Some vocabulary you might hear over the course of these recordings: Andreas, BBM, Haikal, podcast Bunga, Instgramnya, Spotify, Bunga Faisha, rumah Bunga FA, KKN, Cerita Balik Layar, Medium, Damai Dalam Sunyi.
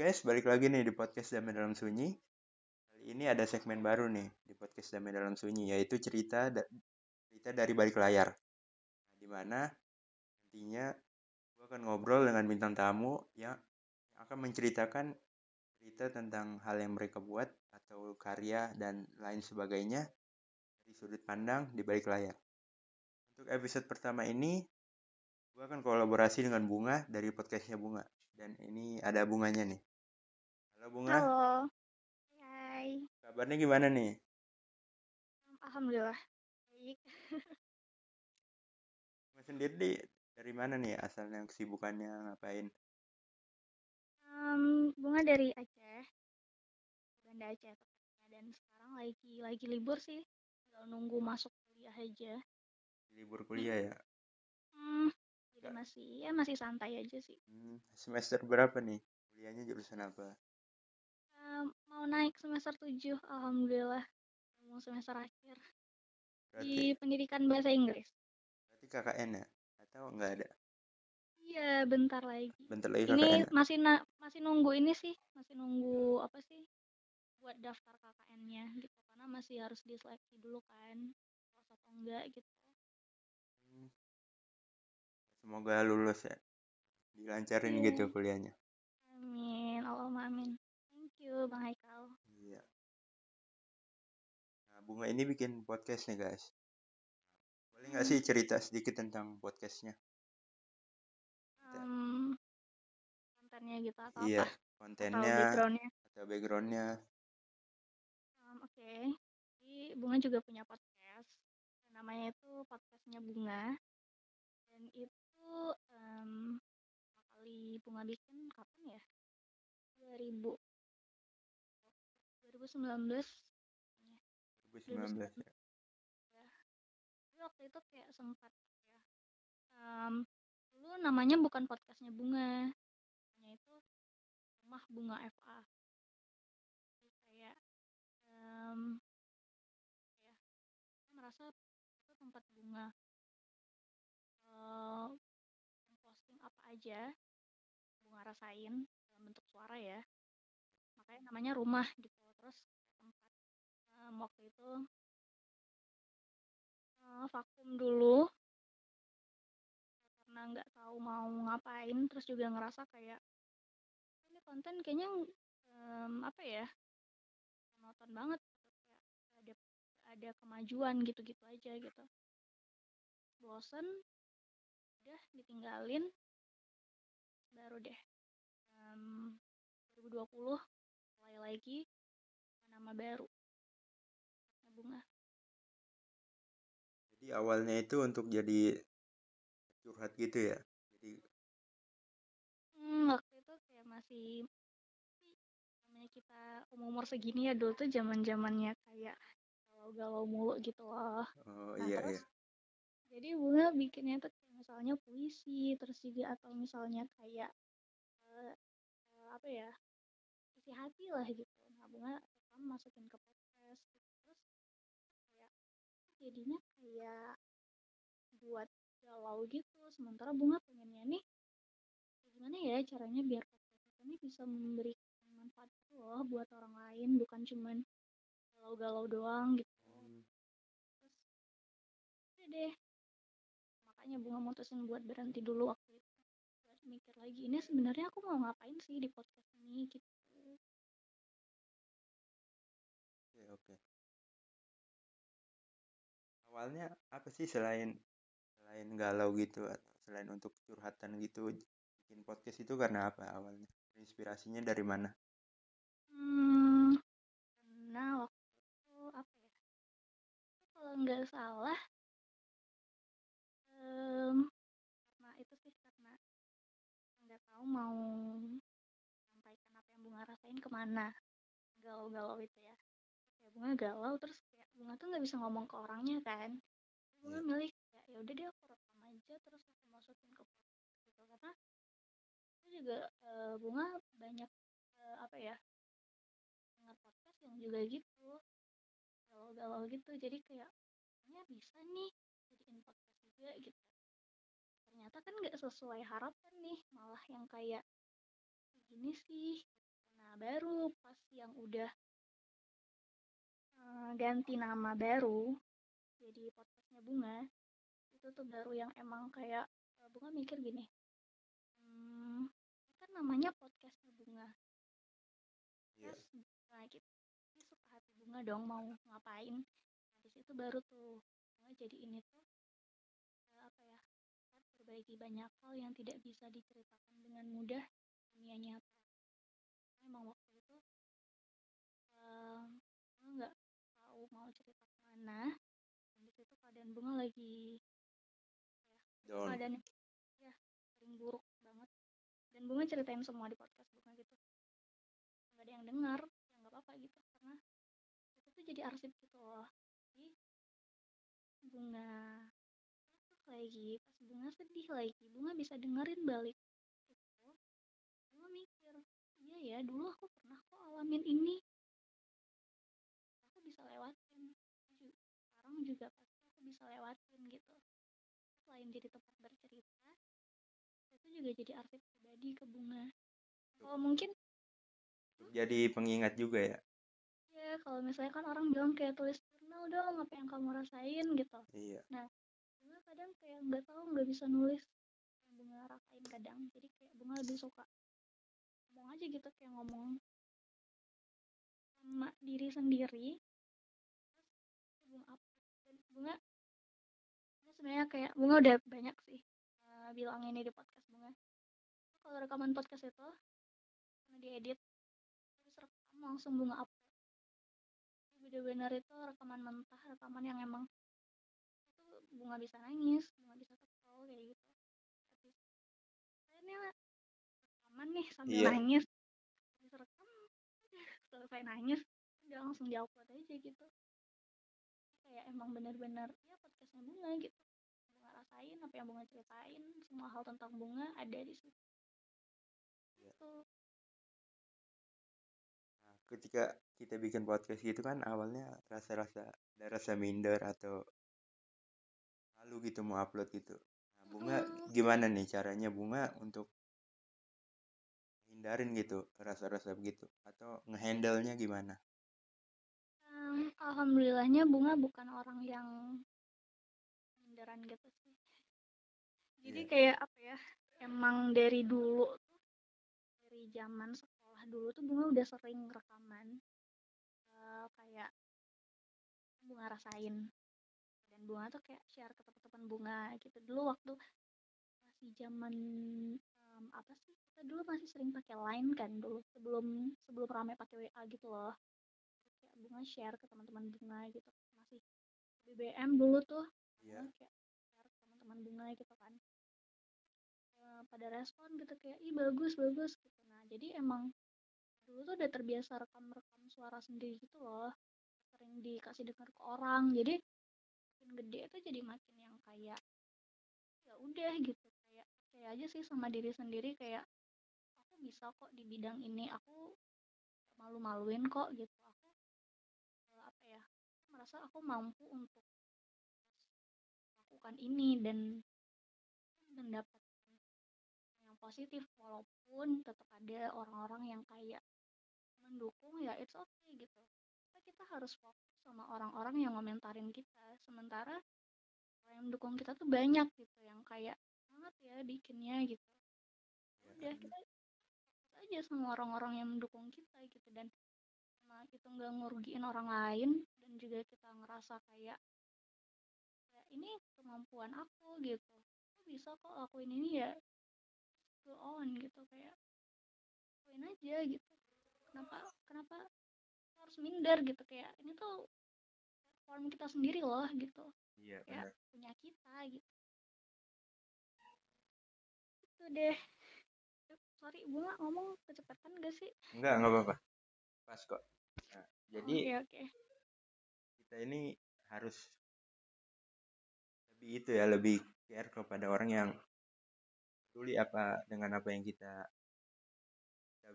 guys, balik lagi nih di podcast Damai Dalam Sunyi. Kali ini ada segmen baru nih di podcast Damai Dalam Sunyi, yaitu cerita dari balik layar. Nah, dimana nantinya gue akan ngobrol dengan bintang tamu yang akan menceritakan cerita tentang hal yang mereka buat atau karya dan lain sebagainya dari sudut pandang di balik layar. Untuk episode pertama ini, gue akan kolaborasi dengan Bunga dari podcastnya Bunga. Dan ini ada Bunganya nih. Halo Bunga. Halo. Hai. Kabarnya gimana nih? Alhamdulillah. Baik. Bunga sendiri dari mana nih asalnya, kesibukannya ngapain? Bunga dari Aceh. Banda Aceh. Dan sekarang lagi libur sih. Kalau nunggu masuk kuliah aja. Libur kuliah ya? Jadi masih santai aja sih. Semester berapa nih? Kuliahnya jurusan apa? Mau naik semester 7, alhamdulillah. Mau semester akhir. Berarti, di pendidikan bahasa Inggris. Berarti KKN ya? Atau nggak ada? Iya, bentar lagi. Bentar lagi KKN. Ini masih nunggu apa sih? Buat daftar KKN-nya gitu, karena masih harus diseleksi dulu kan. Kalau atau enggak gitu. Semoga lulus ya. Dilancarin gitu kuliahnya. Amin. Allahumma amin. Thank you Bang Haikal. Iya. Nah, Bunga ini bikin podcast nih guys. Boleh gak sih cerita sedikit tentang podcastnya? Kontennya gitu atau iya, apa? Iya. Kontennya. Atau backgroundnya. Oke. Jadi Bunga juga punya podcast. Namanya itu podcastnya Bunga. Dan itu kali Bunga bikin kapan ya? 2019 ya. Tapi waktu itu kayak sempat ya. Dulu namanya bukan podcastnya Bunga. Namanya itu rumah Bunga FA. Jadi kayak ya, saya merasa itu tempat Bunga posting apa aja Bunga rasain dalam bentuk suara ya, makanya namanya rumah gitu. Terus tempat waktu itu vakum dulu karena nggak tahu mau ngapain, terus juga ngerasa kayak ini konten kayaknya apa ya, monoton banget, kayak ada kemajuan gitu-gitu aja gitu, bosen, udah ditinggalin. Baru deh 2020 mulai lagi nama baru Bunga. Jadi awalnya itu untuk jadi curhat gitu ya? Jadi waktu itu kayak masih namanya kita umur segini ya, dulu tuh zaman-zamannya kayak galau-galau mulu gitu loh. Oh nah, iya terus, iya. Jadi Bunga bikinnya tuh misalnya puisi, terus juga atau misalnya kayak apa ya, isi hati lah gitu. Nah Bunga rekam masukin ke podcast gitu. Terus kayak jadinya kayak buat galau gitu. Sementara Bunga pengennya nih gimana ya caranya biar podcast ini bisa memberikan manfaat loh buat orang lain, bukan cuman galau-galau doang gitu. Terus deh Bunga mutusin buat berhenti dulu waktu itu, buat mikir lagi ini sebenarnya aku mau ngapain sih di podcast ini gitu. Oke. Awalnya apa sih selain galau gitu atau selain untuk curhatan gitu, bikin podcast itu karena apa awalnya? Inspirasinya dari mana? Karena waktu itu apa ya? Kalau nggak salah karena itu sih, karena nggak tahu mau sampaikan apa yang Bunga rasain kemana, galau-galau itu ya. Kayak Bunga galau, terus kayak Bunga tuh nggak bisa ngomong ke orangnya kan. Bunga milih kayak ya udah deh aku rekam aja, terus aku masukin ke podcast gitu. Karena itu juga Bunga banyak apa ya, denger podcast yang juga gitu galau-galau gitu. Jadi kayak bisa nih jadiin podcast gitu. Ternyata kan nggak sesuai harapan nih, malah yang kayak gini sih Nah, baru pas yang udah ganti nama baru jadi podcastnya Bunga, itu tuh baru yang emang kayak Bunga mikir gini, kan namanya podcastnya Bunga, terus Bunga gitu, ini suka hati Bunga dong mau ngapain. Nah, disitu baru tuh Bunga jadi ini tuh berbagi banyak hal yang tidak bisa diceritakan dengan mudah dunia nyata. Emang waktu itu Bunga nggak tahu mau cerita kemana, dan di situ keadaan Bunga lagi keadaannya ya paling buruk banget, dan Bunga ceritain semua di podcast Bunga gitu, nggak ada yang dengar ya nggak apa-apa gitu, karena itu tuh jadi arsip gitu loh. Jadi Bunga lagi pas Bunga sedih lagi, Bunga bisa dengerin balik itu. Bunga mikir, iya ya, dulu aku pernah kok alamin ini, aku bisa lewatin, sekarang juga pasti aku bisa lewatin gitu. Selain jadi tempat bercerita, itu juga jadi arsip pribadi ke Bunga. Kalau mungkin jadi pengingat juga ya. Iya, kalau misalnya kan orang bilang kayak tulis jurnal dong apa yang kamu rasain gitu. Iya. Nah, Bunga kadang kayak nggak tahu, nggak bisa nulis yang Bunga rasain kadang, jadi kayak Bunga lebih suka ngomong aja gitu, kayak ngomong sama diri sendiri. Terus Bunga sebenarnya kayak Bunga udah banyak sih bilang ini di podcast Bunga. Kalau rekaman podcast itu karena diedit terus rekam langsung Bunga upload, bener-bener itu rekaman mentah, rekaman yang emang Bunga bisa nangis, Bunga bisa kesel kayak gitu. Tapi saya nih rekaman nih sambil nangis, bisa rekam, selesai nangis, udah langsung diupload aja gitu. Kayak emang benar-benar ya podcastnya Bunga gitu. Bunga rasain apa yang Bunga ceritain, semua hal tentang Bunga ada di situ. Gitu. Nah, ketika kita bikin podcast gitu kan awalnya rasa minder atau lalu gitu mau upload gitu. Nah, Bunga gimana nih caranya Bunga untuk hindarin gitu rasa-rasa begitu, atau ngehandle-nya gimana? Alhamdulillahnya Bunga bukan orang yang hindaran gitu sih. Jadi kayak apa ya? Emang dari dulu tuh, dari zaman sekolah dulu tuh Bunga udah sering rekaman kayak Bunga rasain. Bunga tuh kayak share ke teman-teman Bunga gitu. Dulu waktu masih zaman apa sih, kita dulu masih sering pakai Line kan dulu, sebelum ramai pakai WA gitu loh. Kayak Bunga share ke teman-teman Bunga gitu, masih BBM dulu tuh kayak share ke teman-teman Bunga gitu kan, pada respon gitu kayak ih bagus gitu. Nah jadi emang dulu tuh udah terbiasa rekam suara sendiri gitu loh, sering dikasih dengar ke orang, jadi gede itu jadi makin yang kayak ya udah gitu, kayak aja sih sama diri sendiri, kayak aku bisa kok di bidang ini, aku malu-maluin kok gitu, aku merasa aku mampu untuk lakukan ini dan mendapatkan yang positif, walaupun tetap ada orang-orang yang kayak mendukung, ya it's okay gitu. Kita harus fokus sama orang-orang yang ngomentarin kita, sementara orang yang mendukung kita tuh banyak gitu, yang kayak banget ya bikinnya gitu. Udah kita fokus aja sama orang-orang yang mendukung kita gitu, dan sama kita nggak ngerugiin orang lain, dan juga kita ngerasa kayak ini kemampuan aku gitu, aku bisa kok lakuin ini, ya go on gitu, kayak lakuin aja gitu. Kenapa harus minder gitu, kayak ini tuh platform kita sendiri loh gitu, ya punya kita gitu. Itu deh. Sorry Bunga ngomong kecepatan gak sih? Enggak apa-apa, pas kok. Nah, jadi okay. Kita ini harus lebih itu ya, lebih care kepada orang yang peduli apa dengan apa yang kita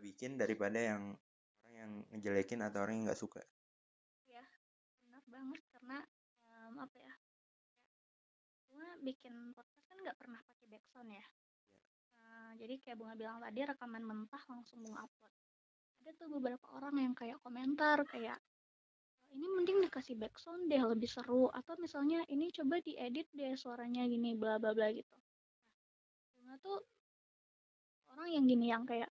bikin, daripada yang ngejelekin atau orang yang nggak suka. Ya, benar banget, karena Bunga bikin podcast kan nggak pernah pakai backsound ya. Jadi kayak Bunga bilang tadi, rekaman mentah langsung Bunga upload. ada tuh beberapa orang yang kayak komentar kayak ini mending dikasih backsound deh lebih seru, atau misalnya ini coba diedit deh suaranya gini bla bla bla gitu. Nah, tuh orang yang gini yang kayak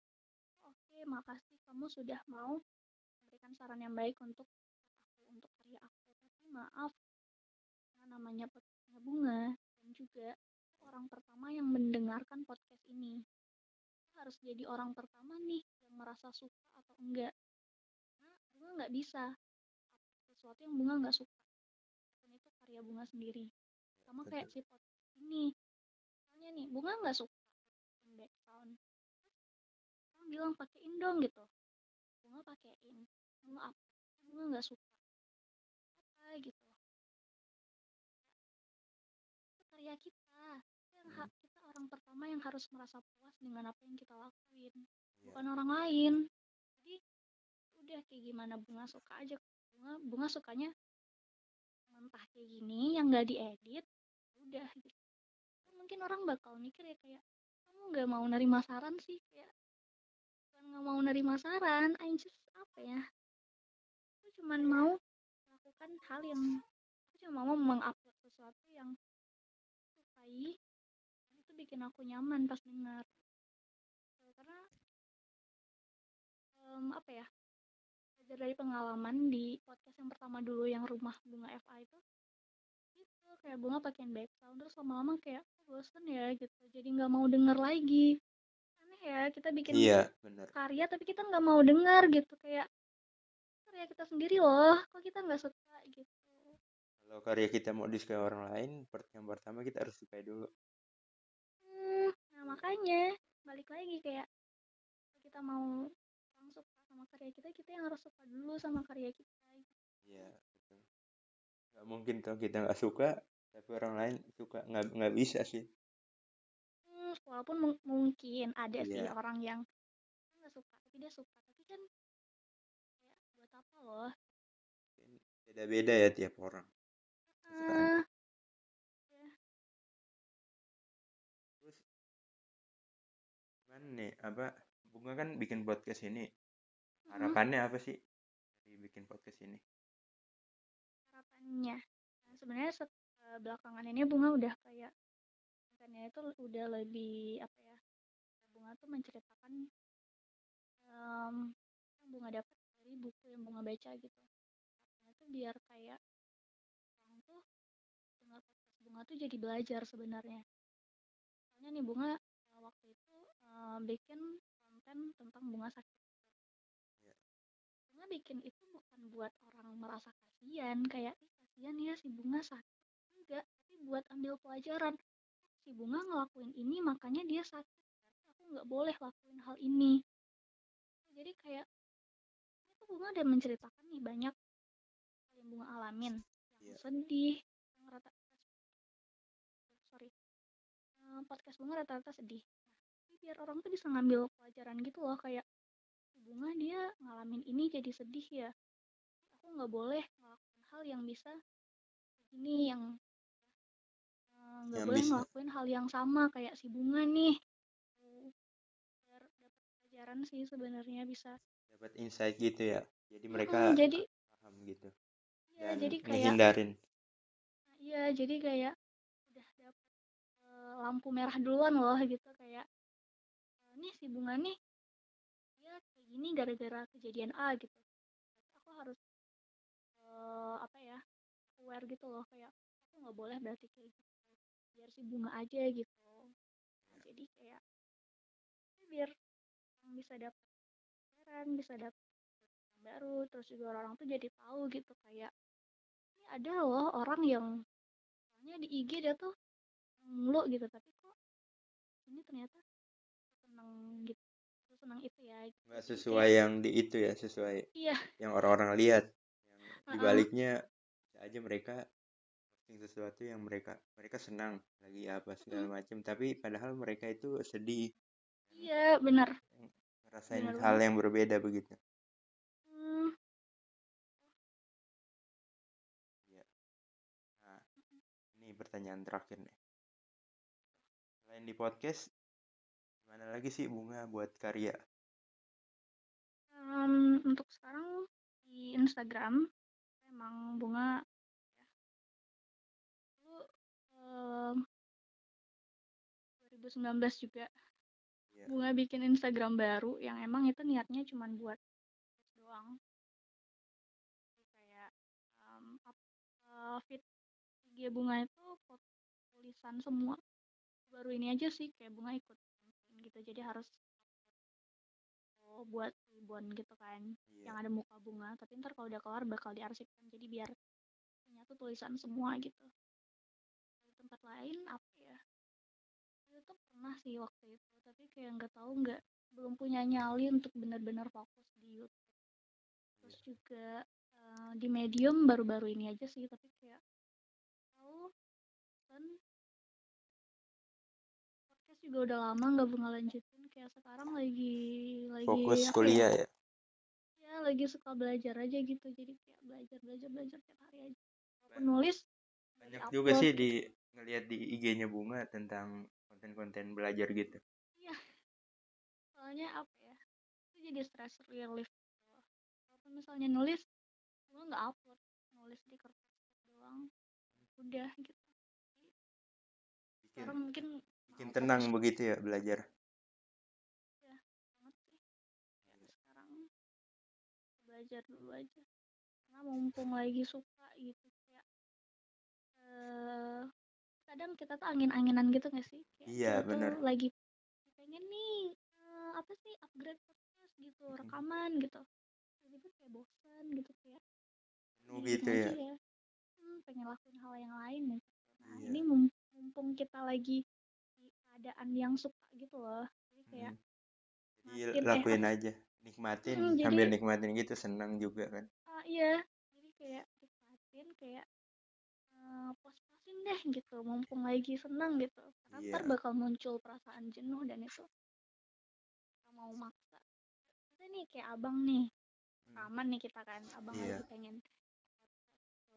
oke, makasih kamu sudah mau memberikan saran yang baik untuk aku, untuk karya aku, tapi maaf namanya podcast Bunga dan juga orang pertama yang mendengarkan podcast ini. Harus jadi orang pertama nih yang merasa suka atau enggak. Nah, Bunga nggak bisa sesuatu yang Bunga nggak suka. Dan itu karya Bunga sendiri. Sama kayak si podcast ini. Misalnya nih, Bunga nggak suka background. Orang bilang pakein dong gitu. Bunga pakein. Bunga apa? Bunga nggak suka. Apa gitu. Karya kita. Kita orang pertama yang harus merasa puas dengan apa yang kita lakuin. Bukan orang lain. Jadi, udah kayak gimana Bunga suka aja. Bunga sukanya mentah kayak gini, yang nggak diedit, udah gitu. Mungkin orang bakal mikir ya kayak, kamu nggak mau nerima saran sih. Kayak, bukan nggak mau nerima saran, aku cuma mau melakukan hal yang, aku cuma mau mengupload sesuatu yang itu bikin aku nyaman pas dengar. Karena belajar dari pengalaman di podcast yang pertama dulu yang rumah Bunga FA itu kayak Bunga pakein background terus lama-lama kayak bosen ya gitu, jadi nggak mau denger lagi. Aneh ya, kita bikin karya tapi kita nggak mau denger gitu, kayak karya kita sendiri loh, kok kita nggak suka gitu. Kalau karya kita mau disukai orang lain, yang pertama kita harus sukai dulu. Nah makanya balik lagi kayak kita mau orang suka sama karya kita, kita yang harus suka dulu sama karya kita. Iya, betul. Gak mungkin kalau kita nggak suka, tapi orang lain suka, nggak bisa sih. Walaupun mungkin ada sih orang yang nggak suka, tapi dia suka. Tapi kan ya, buat apa loh? Beda-beda ya tiap orang. Terus gimana nih, Bunga kan bikin podcast ini, harapannya apa sih dari bikin podcast ini? Harapannya sebenarnya belakangan ini Bunga udah kayak makanya itu udah lebih Bunga tuh menceritakan yang Bunga dapat dari buku yang Bunga baca gitu. Bunga tuh biar kayak Bunga tuh jadi belajar sebenarnya. Soalnya nih Bunga waktu itu bikin konten tentang Bunga sakit. Bunga bikin itu bukan buat orang merasa kasihan, kayak kasihan ya si Bunga sakit. Enggak, tapi buat ambil pelajaran. Si Bunga ngelakuin ini makanya dia sakit. Aku nggak boleh lakuin hal ini. Jadi kayak itu Bunga udah menceritakan nih banyak hal yang Bunga alamin, yang sedih, yang podcast Bunga rata-rata sedih. Nah, biar orang tuh bisa ngambil pelajaran gitu loh, kayak Bunga dia ngalamin ini jadi sedih ya. Aku nggak boleh ngelakuin hal yang bisa ini yang nggak boleh bisa ngelakuin hal yang sama kayak si Bunga nih. Biar dapat pelajaran sih sebenarnya, bisa dapat insight gitu ya. Jadi mereka paham gitu. Iya, jadi kayak menghindarin. Iya, jadi kayak lampu merah duluan loh gitu, kayak nih si Bunga nih dia kayak gini gara-gara kejadian A gitu. Aku harus aware gitu loh, kayak aku nggak boleh berarti kayak gitu, biar si Bunga aja gitu. Nah, jadi kayak biar orang bisa dapat pelajaran, bisa dapat yang baru, terus juga orang tuh jadi tahu gitu kayak ini ada loh orang yang soalnya di IG dia tuh mulu gitu, tapi kok ini ternyata senang gitu, senang itu ya gitu. Nggak sesuai yang di itu ya, sesuai yang orang-orang lihat, yang dibaliknya aja mereka posting sesuatu yang mereka senang lagi apa segala macam, tapi padahal mereka itu sedih. Iya, benar, ngerasain hal yang berbeda begitu. Ini pertanyaan terakhir nih, di podcast, mana lagi sih Bunga buat karya? Untuk sekarang di Instagram emang Bunga ya. Lalu 2019 juga yeah. Bunga bikin Instagram baru yang emang itu niatnya cuma buat doang. Kayak feed IG Bunga itu tulisan semua. Baru ini aja sih kayak Bunga ikut gitu, jadi harus buat ribbon gitu kan yeah. Yang ada muka Bunga, tapi ntar kalau udah keluar bakal diarsipkan, jadi biar nyatu tulisan semua gitu. Di tempat lain apa ya, itu pernah sih waktu itu, tapi kayak belum punya nyali untuk benar-benar fokus di YouTube. Terus yeah. Juga di Medium baru-baru ini aja sih, tapi kayak kan podcast juga udah lama nggak Bunga lanjutin. Kayak sekarang lagi fokus kuliah ya. Ya lagi suka belajar aja gitu, jadi kayak belajar tiap hari aja. Aku nulis banyak juga upload. Sih di ngelihat di IG-nya Bunga tentang konten-konten belajar gitu. Iya. Soalnya apa ya? Itu jadi stress relief. Kalau misalnya nulis, lu nggak upload, nulis di kertas doang, udah gitu. Sekarang bikin tenang fokus. Begitu ya belajar. Belajar dulu aja, karena mumpung lagi suka gitu kayak kadang kita tuh angin-anginan gitu nggak sih? Kayak iya benar. Lagi pengen nih upgrade podcast gitu, rekaman gitu, jadi tuh kayak bosan gitu kayak. Gitu ya. Pengen lakuin hal yang lain nih. Nah iya. Ini mumpung kita lagi di keadaan yang suka gitu loh, jadi kayak. Jadi lakuin aja. Nikmatin, sambil nikmatin gitu, senang juga kan. Iya, jadi kayak nikmatin, kayak pos-posin deh gitu, mumpung lagi senang gitu. Karena ntar bakal muncul perasaan jenuh, dan itu kita mau maksa. Kita nih kayak abang nih, rekaman nih kita kan, abang lagi pengen.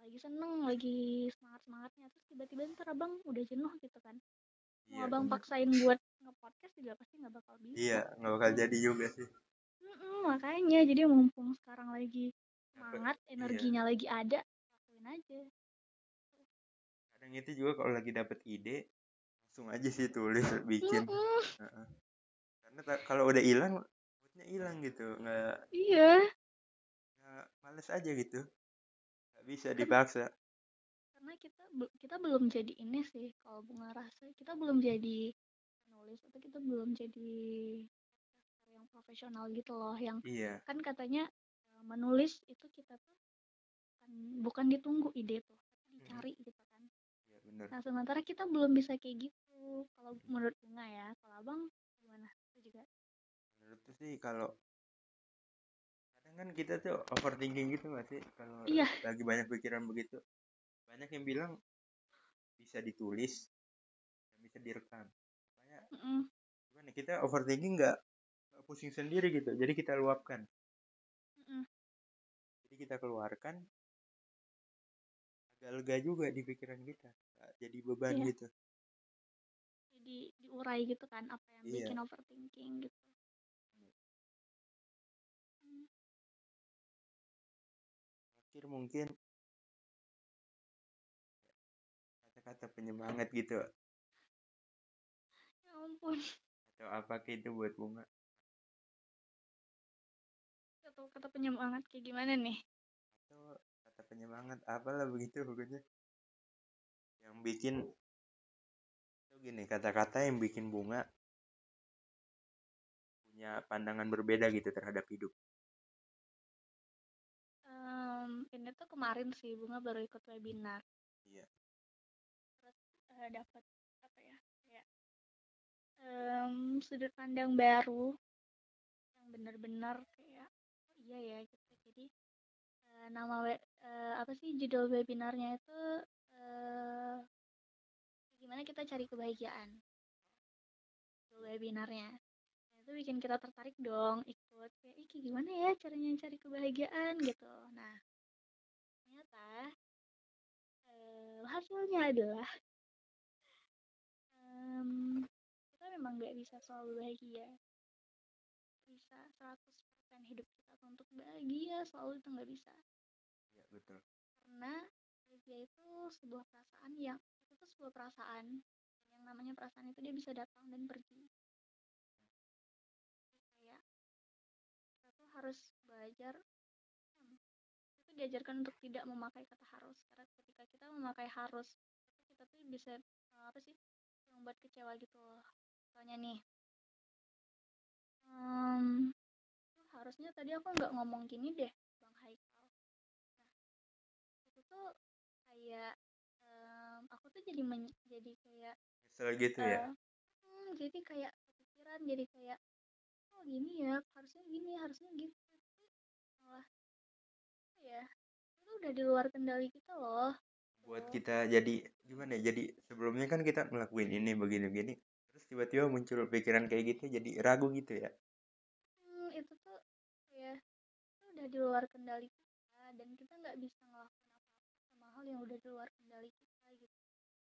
Lagi seneng, lagi semangat-semangatnya, terus tiba-tiba ntar abang udah jenuh gitu kan. Mau abang paksain buat nge-podcast juga pasti gak bakal bisa. Iya, gak bakal jadi juga sih. Makanya jadi mumpung sekarang lagi semangat, energinya lagi ada, lakuin aja. Kadang itu juga kalau lagi dapet ide langsung aja sih tulis, bikin. Karena kalau udah hilang, moodnya hilang gitu, nggak. Iya. Nggak, males aja gitu, nggak bisa dipaksa. Karena kita belum jadi ini sih, kalau Bunga rasa kita belum jadi penulis atau kita belum jadi yang profesional gitu loh, yang kan katanya menulis itu kita tuh bukan ditunggu ide tuh, dicari gitu kan. Iya benar. Nah, sementara kita belum bisa kayak gitu. Kalau menurut Bunga ya, kalau Abang gimana? Itu juga. Menurutku sih kalau kadang kan kita tuh overthinking gitu enggak sih? Kalau lagi banyak pikiran begitu. Banyak yang bilang bisa ditulis dan bisa direkam. Kayak gimana kita overthinking enggak? Pusing sendiri gitu, jadi kita luapkan. Jadi kita keluarkan, agak lega juga di pikiran kita, jadi beban gitu. Jadi diurai gitu kan, apa yang bikin overthinking gitu. Akhir mungkin kata-kata penyemangat gitu. Ya ampun. Atau apa itu buat Bunga? Kata penyemangat kayak gimana nih? Atau kata penyemangat apalah begitu pokoknya. Yang bikin itu gini, kata-kata yang bikin Bunga punya pandangan berbeda gitu terhadap hidup. Ini tuh kemarin sih Bunga baru ikut webinar. Iya. Terus dapat apa ya? Kayak sudut pandang baru yang benar-benar ya gitu. Jadi judul webinarnya itu gimana kita cari kebahagiaan. Judul webinarnya itu bikin kita tertarik dong ikut, kayak gimana ya caranya cari kebahagiaan gitu. Nah ternyata hasilnya adalah kita memang nggak bisa selalu bahagia, bisa 100% memaksakan hidup kita untuk bahagia selalu itu nggak bisa. Ya betul. Karena bahagia itu sebuah perasaan yang itu tuh sebuah perasaan yang namanya perasaan itu dia bisa datang dan pergi. Kayak kita tuh harus belajar. Itu diajarkan untuk tidak memakai kata harus, karena ketika kita memakai harus kita tuh bisa apa sih membuat kecewa gitu loh. Soalnya nih harusnya tadi aku nggak ngomong gini deh Bang Haikal. Nah itu tuh kayak aku tuh jadi kayak kesel gitu ya. Jadi kayak kepikiran, jadi kayak oh gini ya, harusnya gini, harusnya gitu. Malah ya itu udah di luar kendali kita loh. Buat kita jadi gimana ya, jadi sebelumnya kan kita ngelakuin ini begini-begini, terus tiba-tiba muncul pikiran kayak gitu, jadi ragu gitu ya. Itu tuh ya itu udah di luar kendali kita dan kita nggak bisa ngelakuin apa-apa sama hal yang udah di luar kendali kita gitu.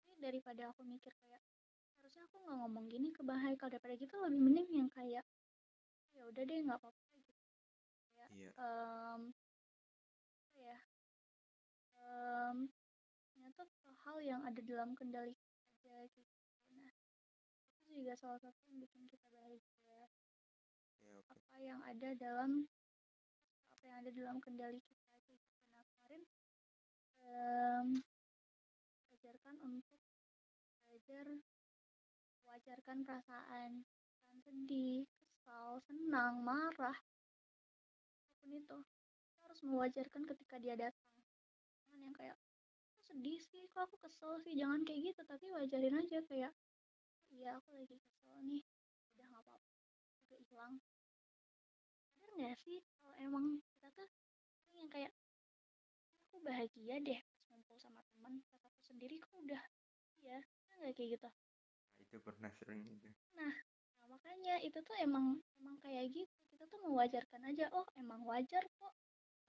Jadi daripada aku mikir kayak harusnya aku nggak ngomong gini ke Bang Haikal, daripada gitu lebih mending yang kayak ya udah deh nggak apa-apa gitu ya. Yeah. Ternyata hal yang ada dalam kendali kita aja gitu. Nah itu juga salah satu yang bikin kita bahagia. Ya, okay. Apa yang ada dalam kendali kita aja. Nah kemarin ajarkan untuk belajar wajarkan perasaan sedih, kesal, senang, marah apapun itu kita harus mewajarkan ketika dia datang. Jangan yang kayak sedih sih, kok aku kesel sih, jangan kayak gitu, tapi wajarin aja kayak iya aku lagi kesel nih, udah nggak apa-apa, agak hilang. Bener nggak sih kalau emang kita tuh yang kayak aku bahagia deh pas ngumpul sama teman, pas aku sendiri kok udah ya nggak kayak gitu. Nah, itu pernah sering gitu. Nah makanya itu tuh emang kayak gitu, kita tuh mewajarkan aja, oh emang wajar kok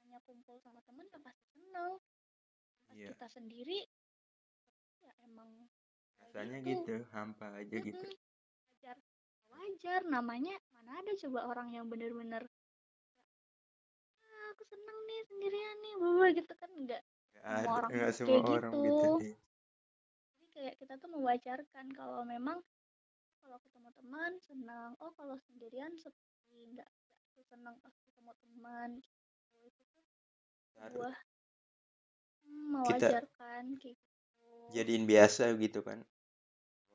hanya kumpul sama teman ya pasti seneng. Yeah. Kita sendiri ya emang rasanya gitu hampa aja gitu. Wajar namanya, mana ada coba orang yang benar-benar aku seneng nih sendirian nih bawa gitu kan, enggak semua orang kayak gitu. Jadi kayak kita tuh mewajarkan kalau memang kalau ketemu teman senang, oh kalau sendirian sepi, enggak senang pas ketemu teman gitu. Wah mewajarkan kita gitu. Jadiin biasa gitu kan.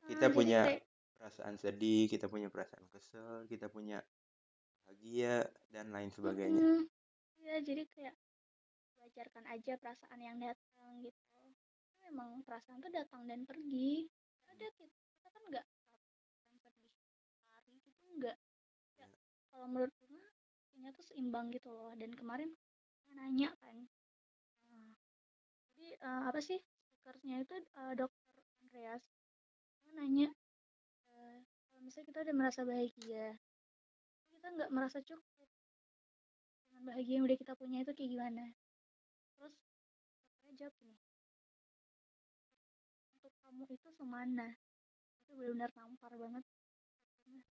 Kita punya perasaan sedih, kita punya perasaan kesel, kita punya bahagia dan lain sebagainya. Ya jadi kayak wajarkan aja perasaan yang datang gitu. Memang perasaan tuh datang dan pergi. Ada kita kan nggak sedih hari gitu nggak. Ya. Kalau menurut gue kayaknya tuh seimbang gitu loh. Dan kemarin nanya kan. Apa sih speakernya itu dokter Andreas nanya kalau misalnya kita udah merasa bahagia kita nggak merasa cukup dengan bahagia yang udah kita punya itu kayak gimana. Terus dokternya jawab gini, untuk kamu itu semana itu benar-benar nampar banget ya, untuk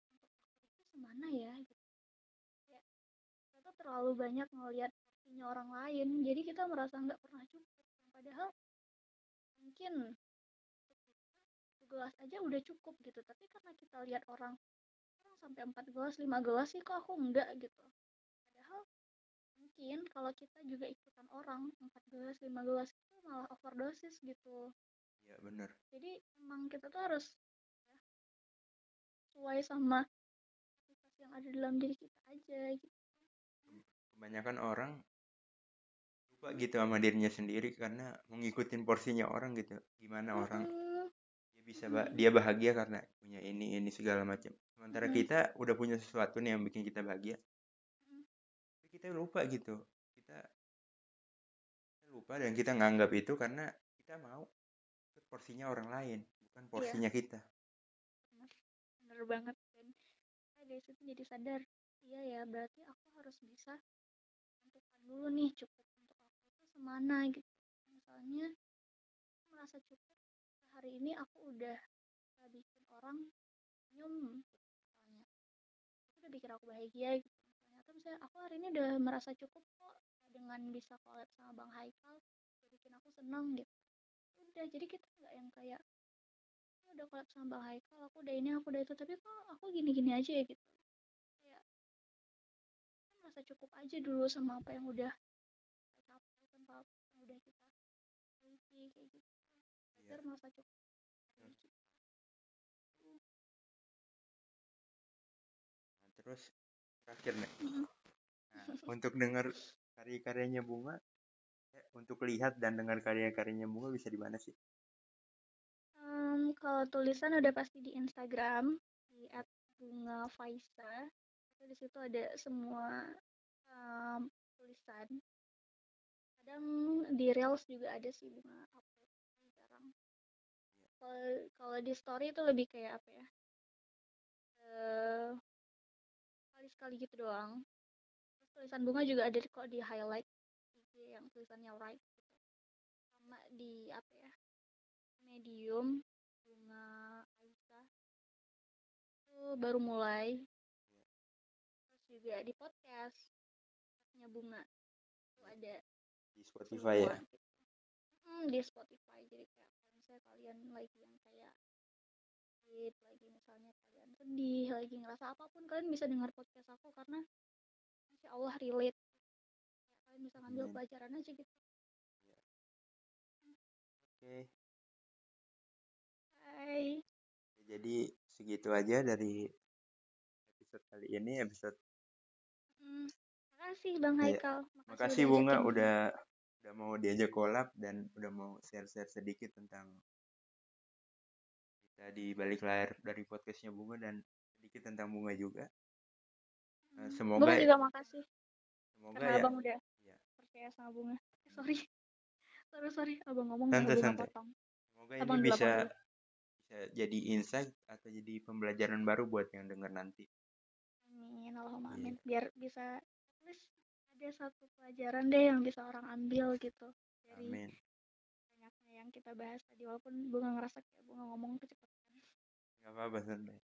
aku itu semana ya gitu. Ya kita tuh terlalu banyak ngelihat orang lain, jadi kita merasa nggak pernah cukup, padahal mungkin segelas aja udah cukup gitu, tapi karena kita lihat orang sampai 4 gelas, 5 gelas sih kok aku enggak gitu, padahal mungkin kalau kita juga ikutan orang 4 gelas, 5 gelas itu malah overdosis gitu. Iya benar. Jadi emang kita tuh harus ya, sesuai sama aktivitas yang ada dalam diri kita aja gitu. Kebanyakan orang lupa gitu sama dirinya sendiri karena mengikutin porsinya orang gitu. Gimana orang dia bisa dia bahagia karena punya ini segala macam. Sementara kita udah punya sesuatu nih yang bikin kita bahagia. Tapi kita lupa gitu. Kita lupa dan kita nganggap itu karena kita mau ikut porsinya orang lain, bukan porsinya kita. Bener banget. Dan saya dari situ jadi sadar. Iya ya, berarti aku harus bisa tentukan dulu nih cukup untuk aku itu semana gitu. Misalnya aku merasa cukup hari ini aku udah bikin orang senyum misalnya, udah bikin aku bahagia gitu. Ternyata misalnya aku hari ini udah merasa cukup kok dengan bisa collab sama Bang Haikal, udah bikin aku seneng gitu. Udah, jadi kita nggak yang kayak udah collab sama Bang Haikal, aku udah ini, aku udah itu, tapi kok aku gini-gini aja ya gitu. Kayak kan merasa cukup aja dulu sama apa yang udah kita capai, tanpa apa yang udah kita miliki kayak gitu. Agar merasa cukup. Terus terakhir nih, nah, untuk dengar karya-karyanya Bunga, untuk lihat dan dengar karya-karyanya Bunga bisa di mana sih? Kalau tulisan udah pasti di Instagram, di @bungafaisha. Di situ ada semua tulisan. Kadang di reels juga ada sih Bunga upload sekarang. Kalau di story itu lebih kayak apa ya? Sekali gitu doang. Terus tulisan Bunga juga ada kok di highlight IG yang tulisannya right gitu. Sama di apa ya, Medium Bunga Faisha itu baru mulai. Terus juga di podcastnya Bunga itu ada di Spotify ya gitu. Di Spotify, jadi kayak misalnya kalian lagi yang kayak lagi misalnya kalian sedih, lagi ngerasa apapun, kalian bisa dengar podcast aku karena Insya Allah relate ya, kalian bisa ngambil pelajaran aja gitu ya. Oke. Hai. Jadi segitu aja dari episode kali ini, episode makasih Bang Haikal ya. Makasih Bunga udah mau diajak collab dan udah mau share-share sedikit tentang di balik layar dari podcastnya Bunga dan sedikit tentang Bunga juga. Semoga Bunga juga makasih. Semoga karena ya. Abang udah percaya sama Bunga. Sorry, abang ngomong santai. Semoga abang ini bisa jadi insight atau jadi pembelajaran baru buat yang dengar nanti. Amin, Allahumma amin. Biar bisa tulis ada satu pelajaran deh yang bisa orang ambil gitu dari amin. Banyaknya yang kita bahas tadi, walaupun Bunga ngerasa kayak Bunga ngomong kecepatan. Gak apa-apa, santai.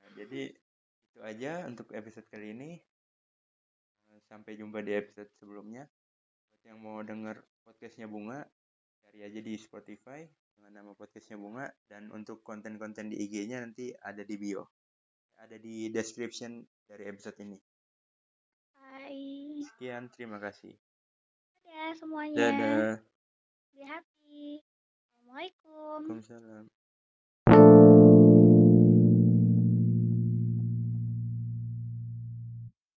Nah, jadi itu aja untuk episode kali ini. Sampai jumpa di episode sebelumnya. Buat yang mau denger podcastnya Bunga, cari aja di Spotify dengan nama podcastnya Bunga. Dan untuk konten-konten di IG-nya nanti ada di bio, ada di description dari episode ini. Hai. Sekian, terima kasih. Dadah semuanya. Dadah. Be happy. Assalamualaikum. Waalaikumsalam.